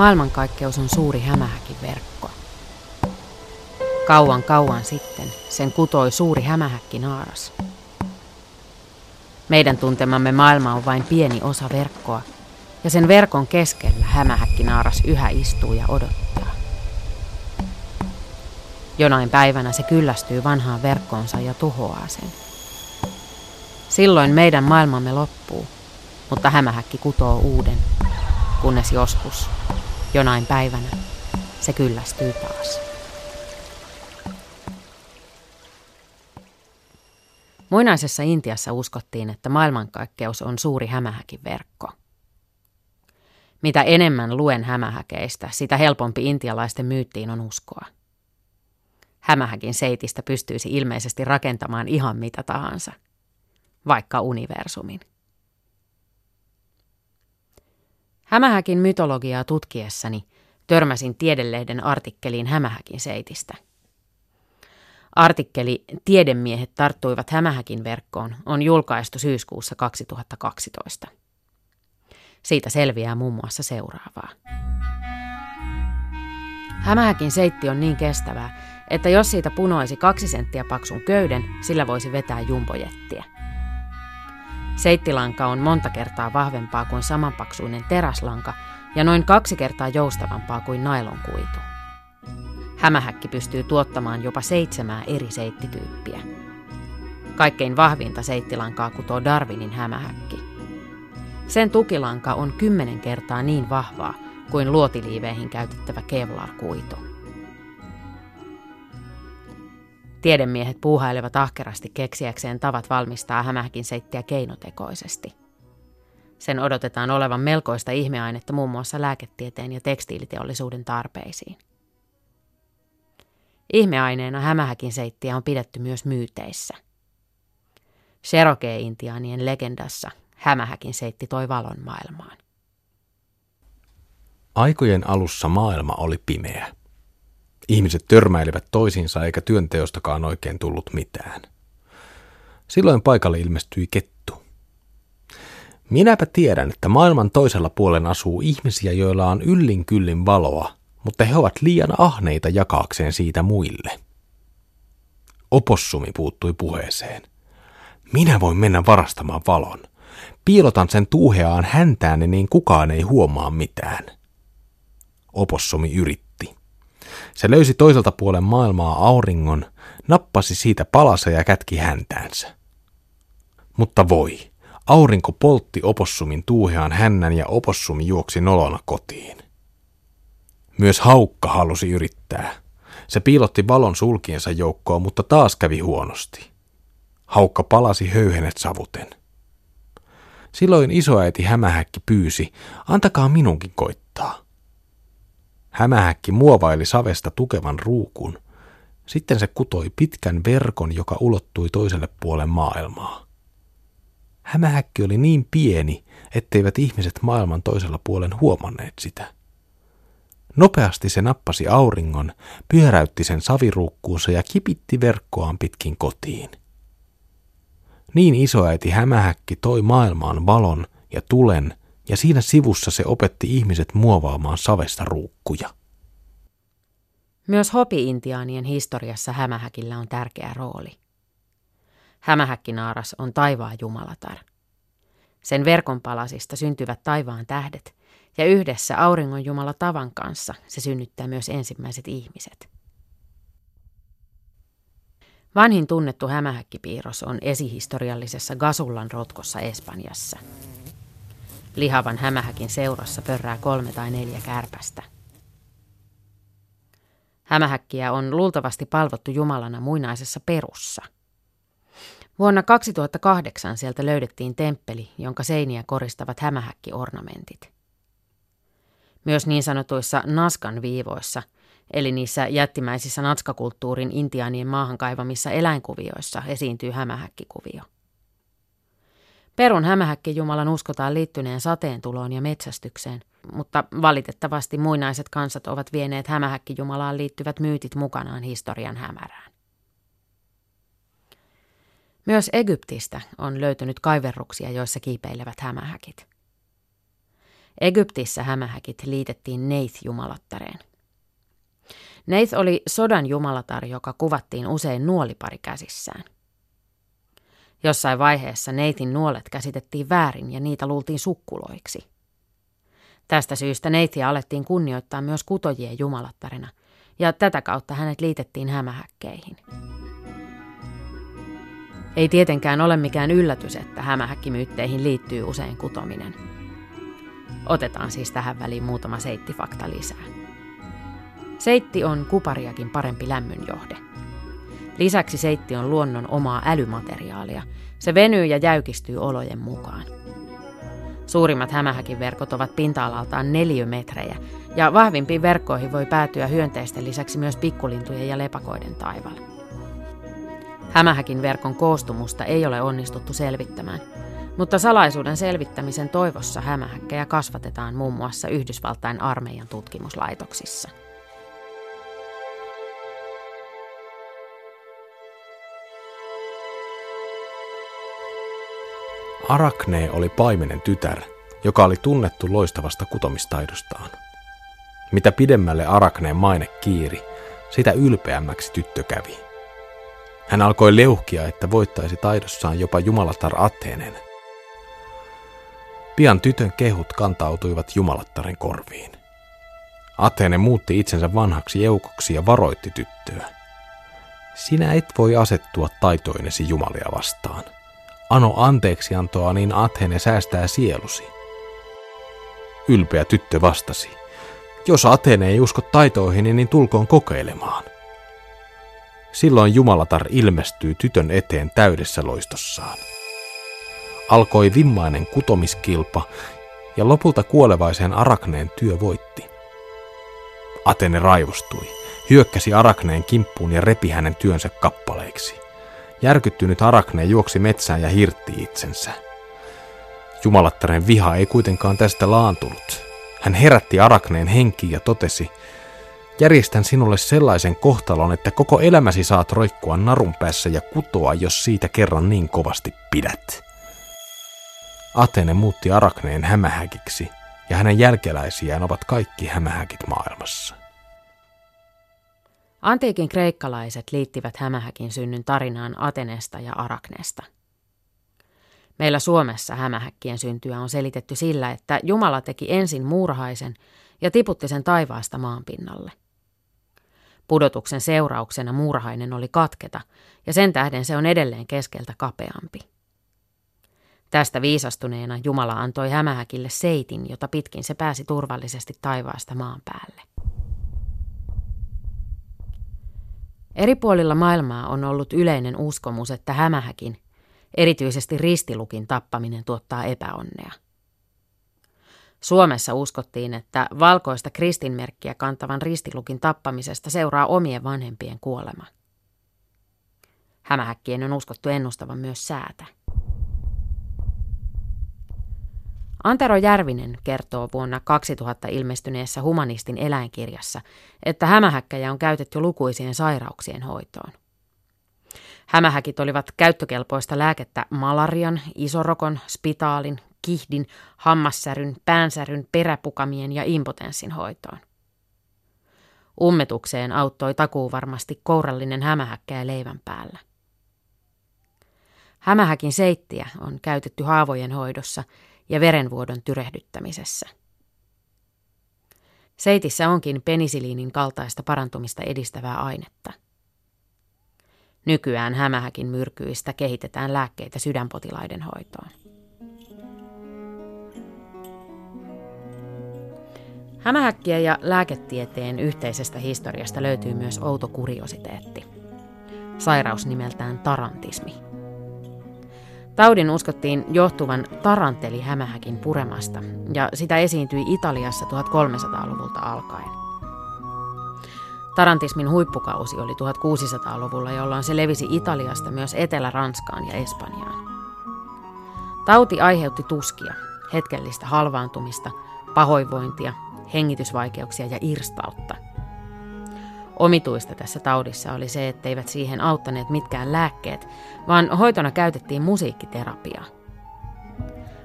Maailmankaikkeus on suuri hämähäkin verkko. Kauan kauan sitten sen kutoi suuri hämähäkkinaaras. Meidän tuntemamme maailma on vain pieni osa verkkoa, ja sen verkon keskellä hämähäkkinaaras yhä istuu ja odottaa. Jonain päivänä se kyllästyy vanhaan verkkoonsa ja tuhoaa sen. Silloin meidän maailmamme loppuu, mutta hämähäkki kutoo uuden, kunnes joskus, jonain päivänä, se kyllästyy taas. Muinaisessa Intiassa uskottiin, että maailmankaikkeus on suuri hämähäkin verkko. Mitä enemmän luen hämähäkeistä, sitä helpompi intialaisten myyttiin on uskoa. Hämähäkin seitistä pystyisi ilmeisesti rakentamaan ihan mitä tahansa, vaikka universumin. Hämähäkin mytologiaa tutkiessani törmäsin tiedelehden artikkeliin hämähäkin seitistä. Artikkeli "Tiedemiehet tarttuivat hämähäkin verkkoon" on julkaistu syyskuussa 2012. Siitä selviää muun muassa seuraavaa. Hämähäkin seitti on niin kestävää, että jos siitä punoisi 2 senttiä paksun köyden, sillä voisi vetää jumbojettiä. Seittilanka on monta kertaa vahvempaa kuin samanpaksuinen teräslanka ja noin 2 kertaa joustavampaa kuin nailonkuitu. Hämähäkki pystyy tuottamaan jopa 7 eri seittityyppiä. Kaikkein vahvinta seittilankaa kutoo Darwinin hämähäkki. Sen tukilanka on 10 kertaa niin vahvaa kuin luotiliiveihin käytettävä kevlar-kuitu. Tiedemiehet puuhailevat ahkerasti keksiäkseen tavat valmistaa hämähäkin seittiä keinotekoisesti. Sen odotetaan olevan melkoista ihmeainetta muun muassa lääketieteen ja tekstiiliteollisuuden tarpeisiin. Ihmeaineena hämähäkin seittiä on pidetty myös myyteissä. Cherokee-intiaanien legendassa hämähäkin seitti toi valon maailmaan. Aikojen alussa maailma oli pimeä. Ihmiset törmäilivät toisiinsa eikä työnteostakaan oikein tullut mitään. Silloin paikalle ilmestyi kettu. Minäpä tiedän, että maailman toisella puolen asuu ihmisiä, joilla on yllin kyllin valoa, mutta he ovat liian ahneita jakaakseen siitä muille. Opossumi puuttui puheeseen. Minä voin mennä varastamaan valon. Piilotan sen tuuheaan häntääni, niin kukaan ei huomaa mitään. Opossumi yritti. Se löysi toiselta puolen maailmaa auringon, nappasi siitä palase ja kätki häntäänsä. Mutta voi, aurinko poltti opossumin tuuheaan hännän ja opossumi juoksi nolona kotiin. Myös haukka halusi yrittää. Se piilotti valon sulkiensa joukkoon, mutta taas kävi huonosti. Haukka palasi höyhenet savuten. Silloin isoäiti hämähäkki pyysi, antakaa minunkin koittaa. Hämähäkki muovaili savesta tukevan ruukun. Sitten se kutoi pitkän verkon, joka ulottui toiselle puolen maailmaa. Hämähäkki oli niin pieni, etteivät ihmiset maailman toisella puolen huomanneet sitä. Nopeasti se nappasi auringon, pyöräytti sen saviruukkuunsa ja kipitti verkkoaan pitkin kotiin. Niin isoäiti hämähäkki toi maailmaan valon ja tulen, ja siinä sivussa se opetti ihmiset muovaamaan savesta ruukkuja. Myös Hopi-intiaanien historiassa hämähäkillä on tärkeä rooli. Hämähäkkinaaras on taivaan jumalatar. Sen verkon palasista syntyvät taivaan tähdet, ja yhdessä auringonjumala tavan kanssa se synnyttää myös ensimmäiset ihmiset. Vanhin tunnettu hämähäkkipiirros on esihistoriallisessa Gasullan rotkossa Espanjassa. Lihavan hämähäkin seurassa pörrää 3 tai 4 kärpästä. Hämähäkkiä on luultavasti palvottu jumalana muinaisessa Perussa. Vuonna 2008 sieltä löydettiin temppeli, jonka seiniä koristavat hämähäkkiornamentit. Myös niin sanotuissa Naskan viivoissa, eli niissä jättimäisissä natskakulttuurin intiaanien maahan kaivamissa eläinkuvioissa, esiintyy hämähäkkikuvio. Perun hämähäkkijumalan uskotaan liittyneen sateentuloon ja metsästykseen, mutta valitettavasti muinaiset kansat ovat vieneet hämähäkkijumalaan liittyvät myytit mukanaan historian hämärään. Myös Egyptistä on löytynyt kaiverruksia, joissa kiipeilevät hämähäkit. Egyptissä hämähäkit liitettiin Neith-jumalattareen. Neith oli sodan jumalatar, joka kuvattiin usein nuolipari käsissään. Jossain vaiheessa Neithin nuolet käsitettiin väärin ja niitä luultiin sukkuloiksi. Tästä syystä Neithiä alettiin kunnioittaa myös kutojien jumalattarena, ja tätä kautta hänet liitettiin hämähäkkeihin. Ei tietenkään ole mikään yllätys, että hämähäkkimyytteihin liittyy usein kutominen. Otetaan siis tähän väliin muutama seittifakta lisää. Seitti on kupariakin parempi lämmönjohde. Lisäksi seitti on luonnon omaa älymateriaalia. Se venyy ja jäykistyy olojen mukaan. Suurimmat hämähäkiverkot ovat pinta-alaltaan 4 metrejä, ja vahvimpiin verkkoihin voi päätyä hyönteisten lisäksi myös pikkulintujen ja lepakoiden taivalla. Hämähäkin verkon koostumusta ei ole onnistuttu selvittämään, mutta salaisuuden selvittämisen toivossa hämähäkkejä kasvatetaan muun muassa Yhdysvaltain armeijan tutkimuslaitoksissa. Arakne oli paimenen tytär, joka oli tunnettu loistavasta kutomistaidostaan. Mitä pidemmälle Arakneen maine kiiri, sitä ylpeämmäksi tyttö kävi. Hän alkoi leuhkia, että voittaisi taidossaan jopa jumalatar Athenen. Pian tytön kehut kantautuivat jumalattaren korviin. Athene muutti itsensä vanhaksi eukoksi ja varoitti tyttöä. Sinä et voi asettua taitoinesi jumalia vastaan. Ano anteeksiantoa, niin Athene säästää sielusi. Ylpeä tyttö vastasi. Jos Athene ei usko taitoihini, niin tulkoon kokeilemaan. Silloin jumalatar ilmestyy tytön eteen täydessä loistossaan. Alkoi vimmainen kutomiskilpa, ja lopulta kuolevaisen Arakneen työ voitti. Athene raivostui, hyökkäsi Arakneen kimppuun ja repi hänen työnsä kappaleiksi. Järkyttynyt Arakne juoksi metsään ja hirtti itsensä. Jumalattaren viha ei kuitenkaan tästä laantunut. Hän herätti Arakneen henkiin ja totesi, järjestän sinulle sellaisen kohtalon, että koko elämäsi saat roikkua narun päässä ja kutoa, jos siitä kerran niin kovasti pidät. Athene muutti Arakneen hämähäkiksi, ja hänen jälkeläisiään ovat kaikki hämähäkit maailmassa. Antiikin kreikkalaiset liittivät hämähäkin synnyn tarinaan Athenesta ja Araknesta. Meillä Suomessa hämähäkkien syntyä on selitetty sillä, että Jumala teki ensin muurahaisen ja tiputti sen taivaasta maanpinnalle. Pudotuksen seurauksena muurahainen oli katketa, ja sen tähden se on edelleen keskeltä kapeampi. Tästä viisastuneena Jumala antoi hämähäkille seitin, jota pitkin se pääsi turvallisesti taivaasta maan päälle. Eri puolilla maailmaa on ollut yleinen uskomus, että hämähäkin, erityisesti ristilukin tappaminen tuottaa epäonnea. Suomessa uskottiin, että valkoista kristinmerkkiä kantavan ristilukin tappamisesta seuraa omien vanhempien kuolema. Hämähäkkien on uskottu ennustavan myös säätä. Antero Järvinen kertoo vuonna 2000 ilmestyneessä Humanistin eläinkirjassa, että hämähäkkejä on käytetty lukuisien sairauksien hoitoon. Hämähäkit olivat käyttökelpoista lääkettä malarian, isorokon, spitaalin, kihdin, hammassäryn, päänsäryn, peräpukamien ja impotenssin hoitoon. Ummetukseen auttoi takuuvarmasti kourallinen hämähäkkä ja leivän päällä. Hämähäkin seittiä on käytetty haavojen hoidossa ja verenvuodon tyrehdyttämisessä. Seitissä onkin penisiliinin kaltaista parantumista edistävää ainetta. Nykyään hämähäkin myrkyistä kehitetään lääkkeitä sydänpotilaiden hoitoon. Hämähäkkiä ja lääketieteen yhteisestä historiasta löytyy myös outo kuriositeetti. Sairaus nimeltään tarantismi. Taudin uskottiin johtuvan tarantelihämähäkin puremasta, ja sitä esiintyi Italiassa 1300-luvulta alkaen. Tarantismin huippukausi oli 1600-luvulla, jolloin se levisi Italiasta myös Etelä-Ranskaan ja Espanjaan. Tauti aiheutti tuskia, hetkellistä halvaantumista, pahoinvointia, hengitysvaikeuksia ja irstautta. Omituista tässä taudissa oli se, etteivät siihen auttaneet mitkään lääkkeet, vaan hoitona käytettiin musiikkiterapiaa.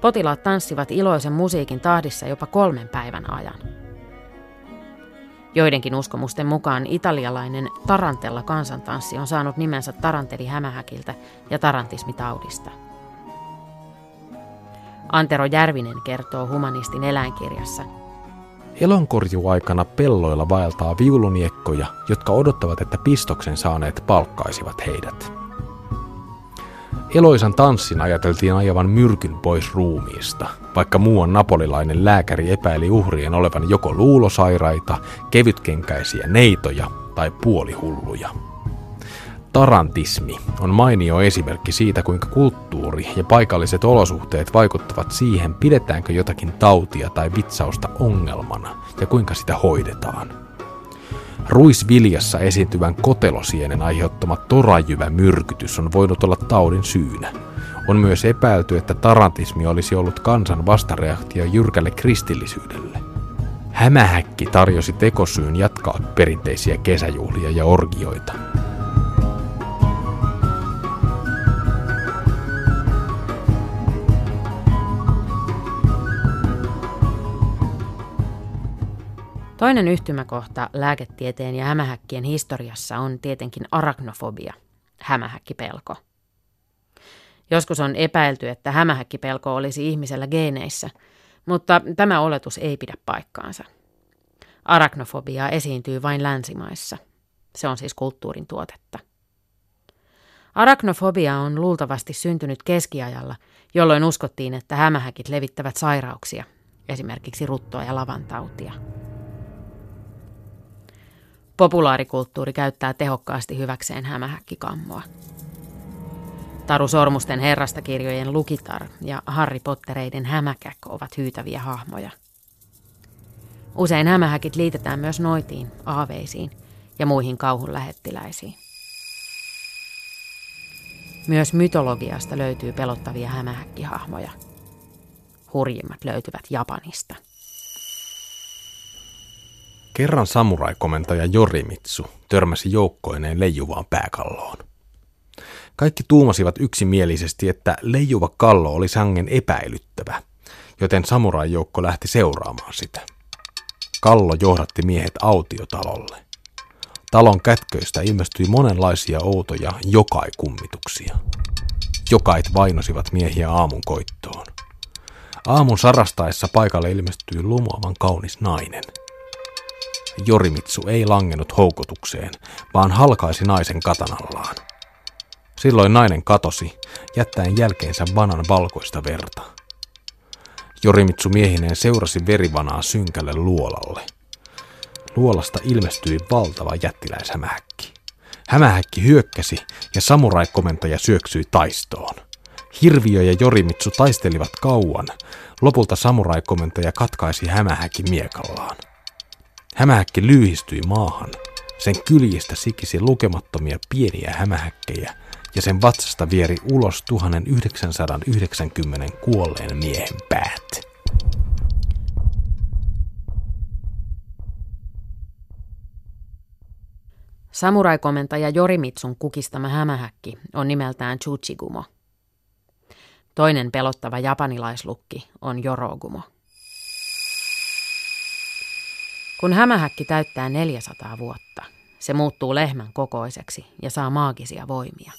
Potilaat tanssivat iloisen musiikin tahdissa jopa 3 päivän ajan. Joidenkin uskomusten mukaan italialainen Tarantella-kansantanssi on saanut nimensä taranteli hämähäkiltä ja tarantismitaudista. Antero Järvinen kertoo Humanistin eläinkirjassa. Elonkorjuaikana pelloilla vaeltaa viuluniekkoja, jotka odottavat, että pistoksen saaneet palkkaisivat heidät. Eloisan tanssin ajateltiin ajavan myrkyn pois ruumiista, vaikka muuan napolilainen lääkäri epäili uhrien olevan joko luulosairaita, kevytkenkäisiä neitoja tai puolihulluja. Tarantismi on mainio esimerkki siitä, kuinka kulttuuri ja paikalliset olosuhteet vaikuttavat siihen, pidetäänkö jotakin tautia tai vitsausta ongelmana ja kuinka sitä hoidetaan. Ruisviljassa esiintyvän kotelosienen aiheuttama torajyvämyrkytys on voinut olla taudin syynä. On myös epäilty, että tarantismi olisi ollut kansan vastareaktio jyrkälle kristillisyydelle. Hämähäkki tarjosi tekosyyn jatkaa perinteisiä kesäjuhlia ja orgioita. Toinen yhtymäkohta lääketieteen ja hämähäkkien historiassa on tietenkin araknofobia, hämähäkkipelko. Joskus on epäilty, että hämähäkkipelko olisi ihmisellä geeneissä, mutta tämä oletus ei pidä paikkaansa. Araknofobia esiintyy vain länsimaissa. Se on siis kulttuurin tuotetta. Araknofobia on luultavasti syntynyt keskiajalla, jolloin uskottiin, että hämähäkit levittävät sairauksia, esimerkiksi ruttoa ja lavantautia. Populaarikulttuuri käyttää tehokkaasti hyväkseen hämähäkkikammoa. Taru Sormusten herrasta -kirjojen Lukitar ja Harry Pottereiden hämäkäk ovat hyytäviä hahmoja. Usein hämähäkit liitetään myös noitiin, aaveisiin ja muihin kauhun lähettiläisiin. Myös mytologiasta löytyy pelottavia hämähäkkihahmoja. Hurjimmat löytyvät Japanista. Kerran samuraikomentaja Jorimitsu törmäsi joukkoineen leijuvaan pääkalloon. Kaikki tuumasivat yksimielisesti, että leijuva kallo oli sangen epäilyttävä, joten samuraijoukko lähti seuraamaan sitä. Kallo johdatti miehet autiotalolle. Talon kätköistä ilmestyi monenlaisia outoja jokai-kummituksia. Jokait vainosivat miehiä aamun koittoon. Aamun sarastaessa paikalle ilmestyi lumoavan kaunis nainen. Jorimitsu ei langennut houkotukseen, vaan halkaisi naisen katanallaan. Silloin nainen katosi, jättäen jälkeensä vanan valkoista verta. Jorimitsu miehineen seurasi verivanaa synkälle luolalle. Luolasta ilmestyi valtava jättiläishämähäkki. Hämähäkki hyökkäsi ja samuraikomentaja syöksyi taistoon. Hirviö ja Jorimitsu taistelivat kauan. Lopulta samuraikomentaja katkaisi hämähäkin miekallaan. Hämähäkki lyyhistyi maahan, sen kyljistä sikisi lukemattomia pieniä hämähäkkejä ja sen vatsasta vieri ulos 1990 kuolleen miehen päät. Samuraikomentaja Jorimitsun kukistama hämähäkki on nimeltään Tsuchigumo. Toinen pelottava japanilaislukki on Jorogumo. Kun hämähäkki täyttää 400 vuotta, se muuttuu lehmän kokoiseksi ja saa maagisia voimia.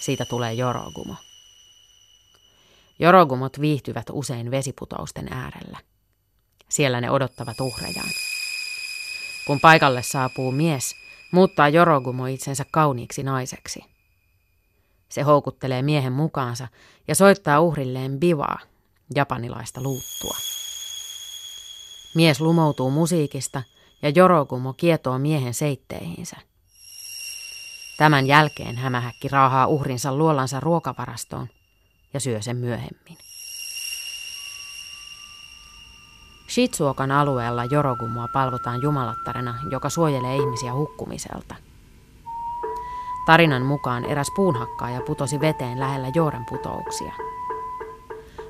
Siitä tulee Jorogumo. Jorogumot viihtyvät usein vesiputousten äärellä. Siellä ne odottavat uhrejaan. Kun paikalle saapuu mies, muuttaa Jorogumo itsensä kauniiksi naiseksi. Se houkuttelee miehen mukaansa ja soittaa uhrilleen bivaa, japanilaista luuttua. Mies lumoutuu musiikista ja Jorogumo kietoo miehen seitteihinsä. Tämän jälkeen hämähäkki raahaa uhrinsa luolansa ruokavarastoon ja syö sen myöhemmin. Shitsuokan alueella Jorogumoa palvotaan jumalattarena, joka suojelee ihmisiä hukkumiselta. Tarinan mukaan eräs puunhakkaaja putosi veteen lähellä juorenputouksia.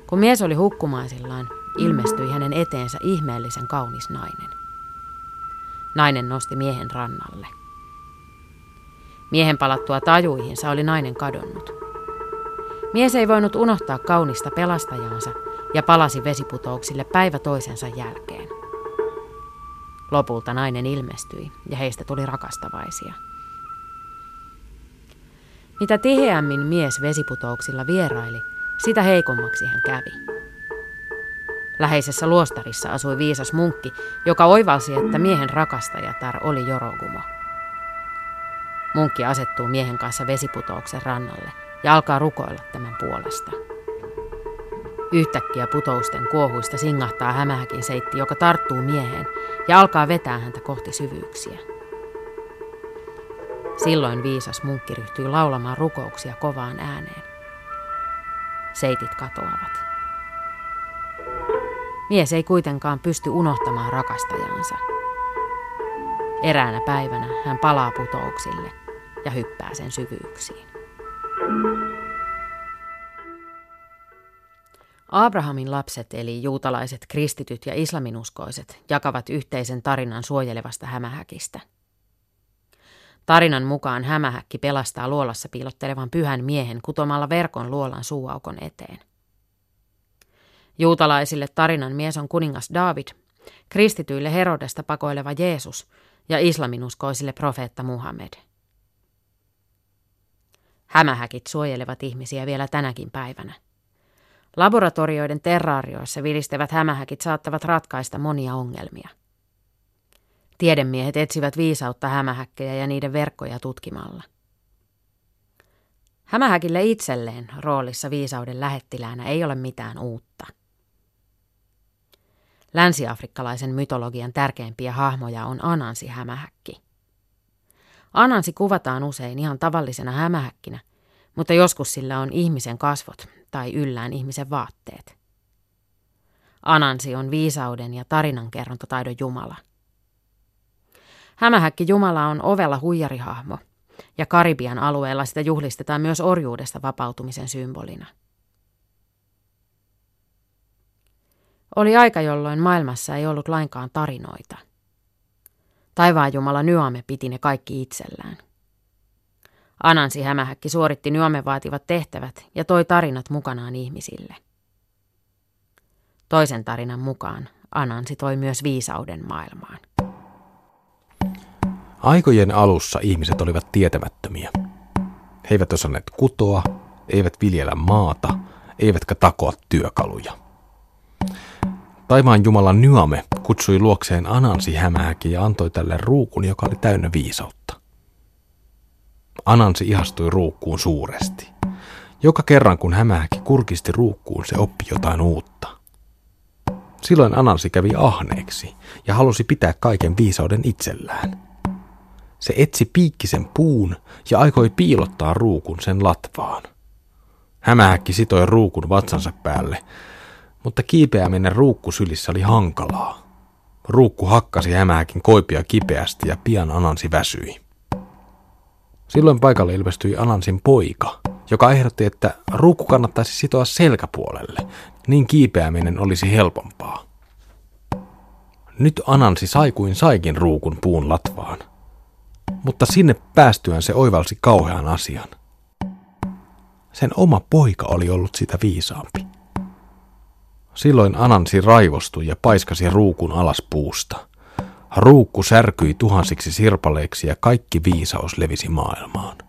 Kun mies oli hukkumaisillaan, ilmestyi hänen eteensä ihmeellisen kaunis nainen. Nainen nosti miehen rannalle. Miehen palattua tajuihinsa oli nainen kadonnut. Mies ei voinut unohtaa kaunista pelastajaansa ja palasi vesiputouksille päivä toisensa jälkeen. Lopulta nainen ilmestyi ja heistä tuli rakastavaisia. Mitä tiheämmin mies vesiputouksilla vieraili, sitä heikommaksi hän kävi. Läheisessä luostarissa asui viisas munkki, joka oivalsi, että miehen rakastajatar oli Jorogumo. Munkki asettuu miehen kanssa vesiputouksen rannalle ja alkaa rukoilla tämän puolesta. Yhtäkkiä putousten kuohuista singahtaa hämähäkin seitti, joka tarttuu mieheen ja alkaa vetää häntä kohti syvyyksiä. Silloin viisas munkki ryhtyy laulamaan rukouksia kovaan ääneen. Seitit katoavat. Mies ei kuitenkaan pysty unohtamaan rakastajansa. Eräänä päivänä hän palaa putouksille ja hyppää sen syvyyksiin. Abrahamin lapset eli juutalaiset, kristityt ja islaminuskoiset jakavat yhteisen tarinan suojelevasta hämähäkistä. Tarinan mukaan hämähäkki pelastaa luolassa piilottelevan pyhän miehen kutomalla verkon luolan suuaukon eteen. Juutalaisille tarinan mies on kuningas Daavid, kristityille Herodesta pakoileva Jeesus ja islaminuskoisille profeetta Muhammed. Hämähäkit suojelevat ihmisiä vielä tänäkin päivänä. Laboratorioiden terraarioissa vilistävät hämähäkit saattavat ratkaista monia ongelmia. Tiedemiehet etsivät viisautta hämähäkkejä ja niiden verkkoja tutkimalla. Hämähäkille itselleen roolissa viisauden lähettiläänä ei ole mitään uutta. Länsi-afrikkalaisen mytologian tärkeimpiä hahmoja on Anansi-hämähäkki. Anansi kuvataan usein ihan tavallisena hämähäkkinä, mutta joskus sillä on ihmisen kasvot tai yllään ihmisen vaatteet. Anansi on viisauden ja tarinankerrontataidon jumala. Hämähäkki jumala on ovella huijarihahmo, ja Karibian alueella sitä juhlistetaan myös orjuudesta vapautumisen symbolina. Oli aika, jolloin maailmassa ei ollut lainkaan tarinoita. Taivaanjumala Nyame piti ne kaikki itsellään. Anansi hämähäkki suoritti Nyamen vaativat tehtävät ja toi tarinat mukanaan ihmisille. Toisen tarinan mukaan Anansi toi myös viisauden maailmaan. Aikojen alussa ihmiset olivat tietämättömiä. He eivät osanneet kutoa, eivät viljellä maata, eivätkä takoa työkaluja. Taivaan jumala Nyame kutsui luokseen Anansi hämähäkin ja antoi tälle ruukun, joka oli täynnä viisautta. Anansi ihastui ruukkuun suuresti. Joka kerran kun hämähäkki kurkisti ruukkuun, se oppi jotain uutta. Silloin Anansi kävi ahneeksi ja halusi pitää kaiken viisauden itsellään. Se etsi piikkisen puun ja aikoi piilottaa ruukun sen latvaan. Hämähäkki sitoi ruukun vatsansa päälle, mutta kiipeäminen ruukku sylissä oli hankalaa. Ruukku hakkasi hämähäkin koipia kipeästi ja pian Anansi väsyi. Silloin paikalle ilmestyi Anansin poika, joka ehdotti, että ruukku kannattaisi sitoa selkäpuolelle, niin kiipeäminen olisi helpompaa. Nyt Anansi sai kuin saikin ruukun puun latvaan. Mutta sinne päästyään se oivalsi kauhean asian. Sen oma poika oli ollut sitä viisaampi. Silloin Anansi raivostui ja paiskasi ruukun alas puusta. Ruukku särkyi tuhansiksi sirpaleiksi ja kaikki viisaus levisi maailmaan.